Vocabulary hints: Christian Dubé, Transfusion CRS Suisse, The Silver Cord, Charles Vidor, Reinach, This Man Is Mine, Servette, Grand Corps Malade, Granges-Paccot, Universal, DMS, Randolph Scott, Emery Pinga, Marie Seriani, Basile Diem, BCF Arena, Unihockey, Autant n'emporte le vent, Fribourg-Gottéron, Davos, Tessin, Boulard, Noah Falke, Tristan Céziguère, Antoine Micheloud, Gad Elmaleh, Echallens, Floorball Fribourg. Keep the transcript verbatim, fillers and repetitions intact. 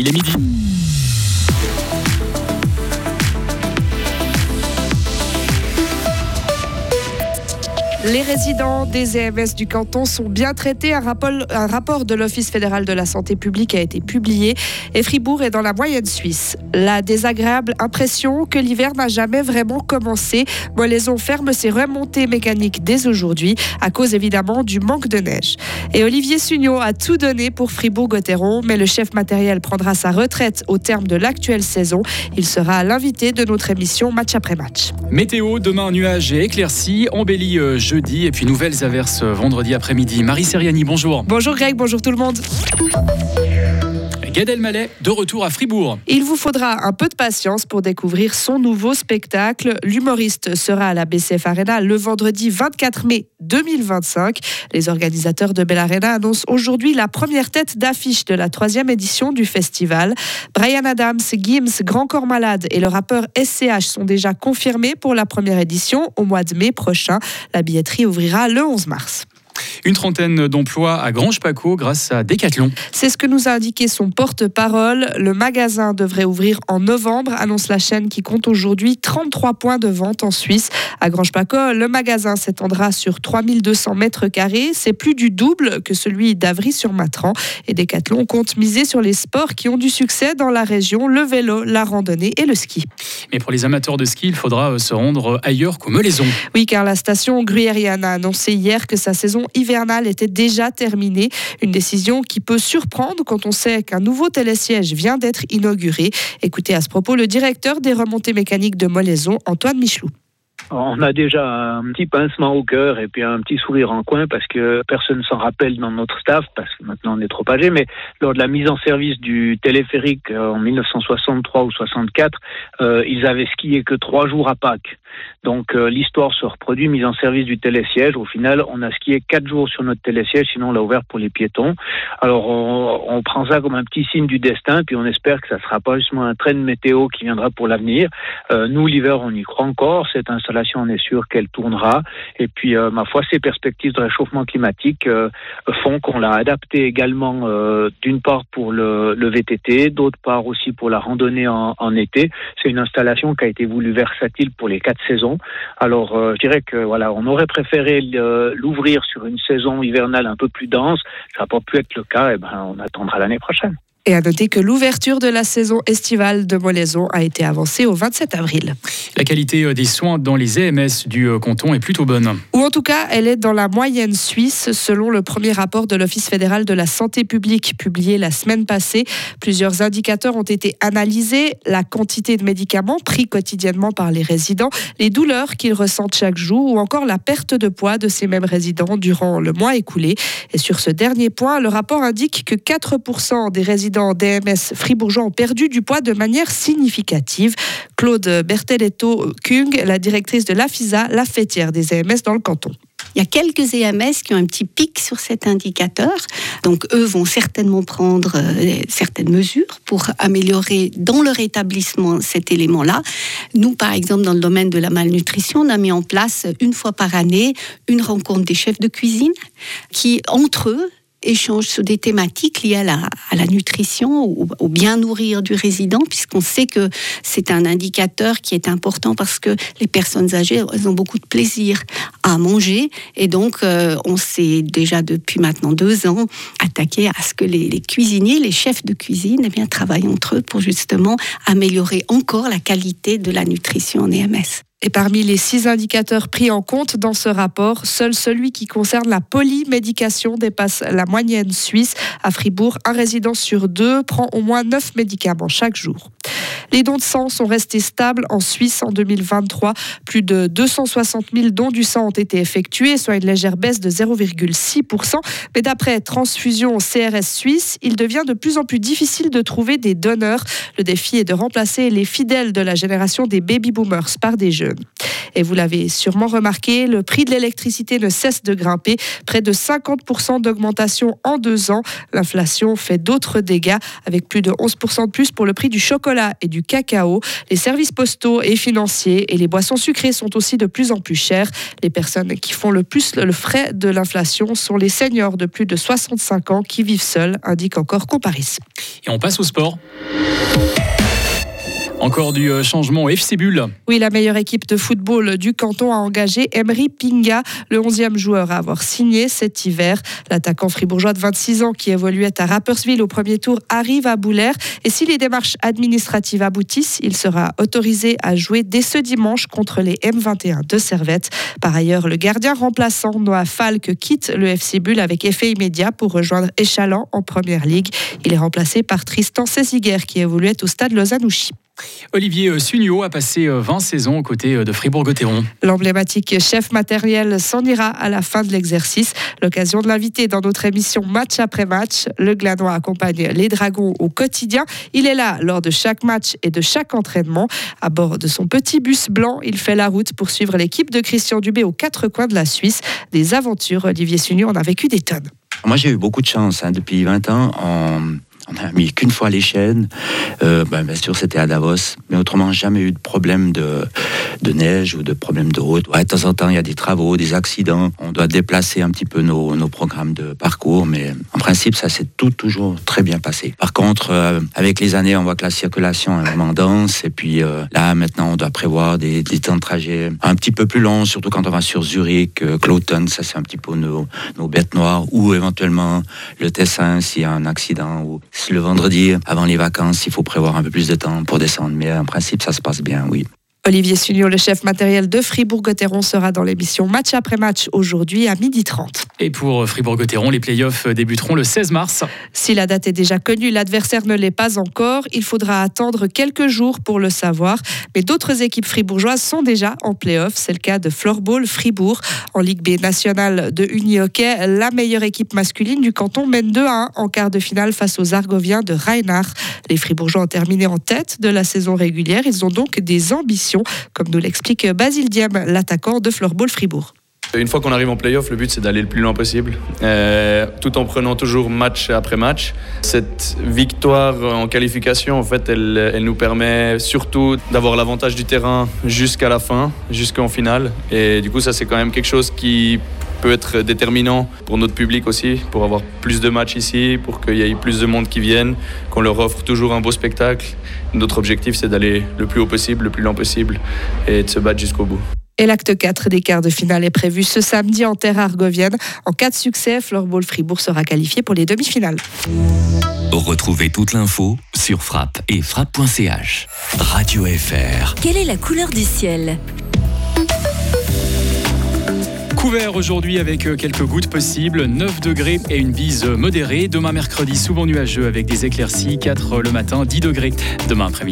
Il est midi. Les résidents des E M S du canton sont bien traités. Un rapport, un rapport de l'Office fédéral de la santé publique a été publié et Fribourg est dans la moyenne suisse. La désagréable impression que l'hiver n'a jamais vraiment commencé. Moléson ferme ses remontées mécaniques dès aujourd'hui à cause évidemment du manque de neige. Et Olivier Suchaux a tout donné pour Fribourg-Gottéron, mais le chef matériel prendra sa retraite au terme de l'actuelle saison. Il sera l'invité de notre émission match après match. Météo, demain nuages et éclaircies, embellie jeudi. Et puis nouvelles averses vendredi après-midi. Marie Seriani, bonjour. Bonjour Greg, bonjour tout le monde. Gad Elmaleh, de retour à Fribourg. Il vous faudra un peu de patience pour découvrir son nouveau spectacle. L'humoriste sera à la B C F Arena le vendredi vingt-quatre mai deux mille vingt-cinq. Les organisateurs de Bell Arena annoncent aujourd'hui la première tête d'affiche de la troisième édition du festival. Bryan Adams, Gims, Grand Corps Malade et le rappeur S C H sont déjà confirmés pour la première édition au mois de mai prochain. La billetterie ouvrira le onze mars. Une trentaine d'emplois à Granges-Paccot grâce à Decathlon. C'est ce que nous a indiqué son porte-parole. Le magasin devrait ouvrir en novembre, annonce la chaîne qui compte aujourd'hui trente-trois points de vente en Suisse. À Granges-Paccot, le magasin s'étendra sur trois mille deux cents mètres carrés. C'est plus du double que celui d'Avry-sur-Matran. Et Decathlon compte miser sur les sports qui ont du succès dans la région, le vélo, la randonnée et le ski. Mais pour les amateurs de ski, il faudra se rendre ailleurs qu'au Moléson. Oui, car la station gruyérienne a annoncé hier que sa saison hivernale était déjà terminée. Une décision qui peut surprendre quand on sait qu'un nouveau télésiège vient d'être inauguré. Écoutez à ce propos le directeur des remontées mécaniques de Moléson, Antoine Micheloud. On a déjà un petit pincement au cœur et puis un petit sourire en coin parce que personne ne s'en rappelle dans notre staff parce que maintenant on est trop âgé, mais lors de la mise en service du téléphérique en dix-neuf cent soixante-trois ou soixante-quatre, euh, ils avaient skié que trois jours à Pâques. Donc euh, l'histoire se reproduit, mise en service du télésiège. Au final, on a skié quatre jours sur notre télésiège, sinon on l'a ouvert pour les piétons. Alors on, on prend ça comme un petit signe du destin, puis on espère que ça ne sera pas justement un train de météo qui viendra pour l'avenir. Euh, nous, l'hiver, on y croit encore. Cette installation, on est sûr qu'elle tournera. Et puis, euh, ma foi, ces perspectives de réchauffement climatique euh, font qu'on l'a adaptée également, euh, d'une part pour le, le V T T, d'autre part aussi pour la randonnée en, en été. C'est une installation qui a été voulue versatile pour les quatre saisons. Alors, euh, je dirais que voilà, on aurait préféré l'ouvrir sur une saison hivernale un peu plus dense. Ça n'a pas pu être le cas. Et ben, on attendra l'année prochaine. Et à noter que l'ouverture de la saison estivale de Moléson a été avancée au vingt-sept avril. La qualité des soins dans les E M S du canton est plutôt bonne. Ou en tout cas, elle est dans la moyenne suisse, selon le premier rapport de l'Office fédéral de la santé publique publié la semaine passée. Plusieurs indicateurs ont été analysés. La quantité de médicaments pris quotidiennement par les résidents, les douleurs qu'ils ressentent chaque jour ou encore la perte de poids de ces mêmes résidents durant le mois écoulé. Et sur ce dernier point, le rapport indique que quatre pour cent des résidents D M S fribourgeois ont perdu du poids de manière significative. Claude Berteletto-Kung, la directrice de l'AFISA, la fêtière des E M S dans le canton. Il y a quelques E M S qui ont un petit pic sur cet indicateur. Donc, eux vont certainement prendre euh, certaines mesures pour améliorer dans leur établissement cet élément-là. Nous, par exemple, dans le domaine de la malnutrition, on a mis en place une fois par année une rencontre des chefs de cuisine qui, entre eux, échange sur des thématiques liées à la, à la nutrition, au, au bien nourrir du résident, puisqu'on sait que c'est un indicateur qui est important parce que les personnes âgées, elles ont beaucoup de plaisir à manger. Et donc, euh, on s'est déjà depuis maintenant deux ans attaqué à ce que les, les cuisiniers, les chefs de cuisine, eh bien, travaillent entre eux pour justement améliorer encore la qualité de la nutrition en E M S. Et parmi les six indicateurs pris en compte dans ce rapport, seul celui qui concerne la polymédication dépasse la moyenne suisse. À Fribourg, un résident sur deux prend au moins neuf médicaments chaque jour. Les dons de sang sont restés stables en Suisse en deux mille vingt-trois. Plus de deux cent soixante mille dons du sang ont été effectués, soit une légère baisse de zéro virgule six pour cent. Mais d'après Transfusion C R S Suisse, il devient de plus en plus difficile de trouver des donneurs. Le défi est de remplacer les fidèles de la génération des baby-boomers par des jeunes. Et vous l'avez sûrement remarqué, le prix de l'électricité ne cesse de grimper. Près de cinquante pour cent d'augmentation en deux ans. L'inflation fait d'autres dégâts avec plus de onze pour cent de plus pour le prix du chocolat et du cacao. Les services postaux et financiers et les boissons sucrées sont aussi de plus en plus chers. Les personnes qui font le plus le frais de l'inflation sont les seniors de plus de soixante-cinq ans qui vivent seuls, indique encore Comparis. Et on passe au sport. Encore du changement F C Bulle. Oui, la meilleure équipe de football du canton a engagé Emery Pinga, le onzième joueur à avoir signé cet hiver. L'attaquant fribourgeois de vingt-six ans qui évoluait à Rapperswil au premier tour arrive à Boulard. Et si les démarches administratives aboutissent, il sera autorisé à jouer dès ce dimanche contre les M vingt et un de Servette. Par ailleurs, le gardien remplaçant Noah Falke quitte le F C Bulle avec effet immédiat pour rejoindre Echallens en première ligue. Il est remplacé par Tristan Céziguère qui évoluait au Stade Lausanne Ouchy. Olivier Suchaux a passé vingt saisons aux côtés de Fribourg-Gottéron. L'emblématique chef matériel s'en ira à la fin de l'exercice. L'occasion de l'inviter dans notre émission match après match. Le Glanois accompagne les Dragons au quotidien. Il est là lors de chaque match et de chaque entraînement. À bord de son petit bus blanc, il fait la route pour suivre l'équipe de Christian Dubé aux quatre coins de la Suisse. Des aventures, Olivier Suchaux en a vécu des tonnes. Moi j'ai eu beaucoup de chance hein, depuis vingt ans en... On n'a mis qu'une fois les chaînes, euh, ben, bien sûr c'était à Davos, mais autrement jamais eu de problème de, de neige ou de problème de route. Ouais, de temps en temps il y a des travaux, des accidents, on doit déplacer un petit peu nos, nos programmes de parcours, mais en principe ça s'est tout toujours très bien passé. Par contre, euh, avec les années on voit que la circulation est vraiment dense, et puis euh, là maintenant on doit prévoir des, des temps de trajet un petit peu plus longs, surtout quand on va sur Zurich, euh, Kloten, ça c'est un petit peu nos, nos bêtes noires, ou éventuellement le Tessin s'il y a un accident, ou... Le vendredi, avant les vacances, il faut prévoir un peu plus de temps pour descendre. Mais en principe, ça se passe bien, oui. Olivier Suchaux, le chef matériel de Fribourg-Gottéron, sera dans l'émission Match après match aujourd'hui à midi trente. Et pour Fribourg-Gottéron, les playoffs débuteront le seize mars. Si la date est déjà connue, l'adversaire ne l'est pas encore. Il faudra attendre quelques jours pour le savoir. Mais d'autres équipes fribourgeoises sont déjà en playoffs. C'est le cas de Floorball Fribourg. En Ligue B nationale de Unihockey, la meilleure équipe masculine du canton mène deux à un en quart de finale face aux Argoviens de Reinach. Les Fribourgeois ont terminé en tête de la saison régulière. Ils ont donc des ambitions, comme nous l'explique Basile Diem, l'attaquant de Floorball Fribourg. Une fois qu'on arrive en play-off, le but c'est d'aller le plus loin possible, euh, tout en prenant toujours match après match. Cette victoire en qualification, en fait, elle, elle nous permet surtout d'avoir l'avantage du terrain jusqu'à la fin, jusqu'en finale. Et du coup, ça c'est quand même quelque chose qui peut être déterminant pour notre public aussi, pour avoir plus de matchs ici, pour qu'il y ait plus de monde qui vienne, qu'on leur offre toujours un beau spectacle. Notre objectif c'est d'aller le plus haut possible, le plus loin possible et de se battre jusqu'au bout. Et l'acte quatre des quarts de finale est prévu ce samedi en terre argovienne. En cas de succès, Floorball Fribourg sera qualifié pour les demi-finales. Retrouvez toute l'info sur frappe et frappe point c h. Radio F R. Quelle est la couleur du ciel ? Couvert aujourd'hui avec quelques gouttes possibles, neuf degrés et une bise modérée. Demain mercredi, souvent nuageux avec des éclaircies, quatre le matin, dix degrés. Demain après-midi.